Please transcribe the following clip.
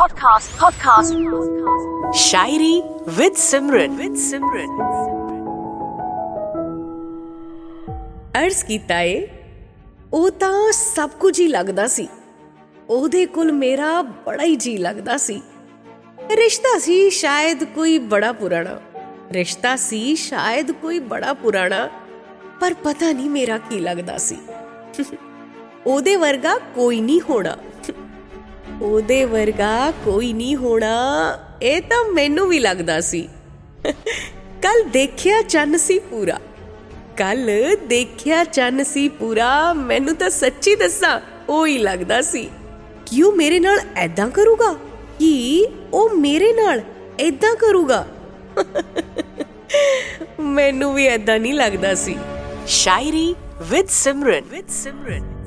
podcast Shayari with सिमरन अर्ज कीता है ओ तां सब कुछ ही लगदा सी ओहदे कोल मेरा बड़ा ही जी लगदा सी रिश्ता सी शायद कोई बड़ा पुराना पर पता नहीं मेरा की लगदा सी ओहदे वर्गा कोई नहीं होना ए तां मैनू भी लगदा सी कल देखिया चन्न सी पूरा मैनू तां सच्ची दस्सां ओ ही लगदा सी क्यों मेरे नाल ऐदां करूगा कि ओ मेरे नाल ऐदां करूगा मैनू भी ऐदां नहीं लगदा सी शायरी विद सिमरन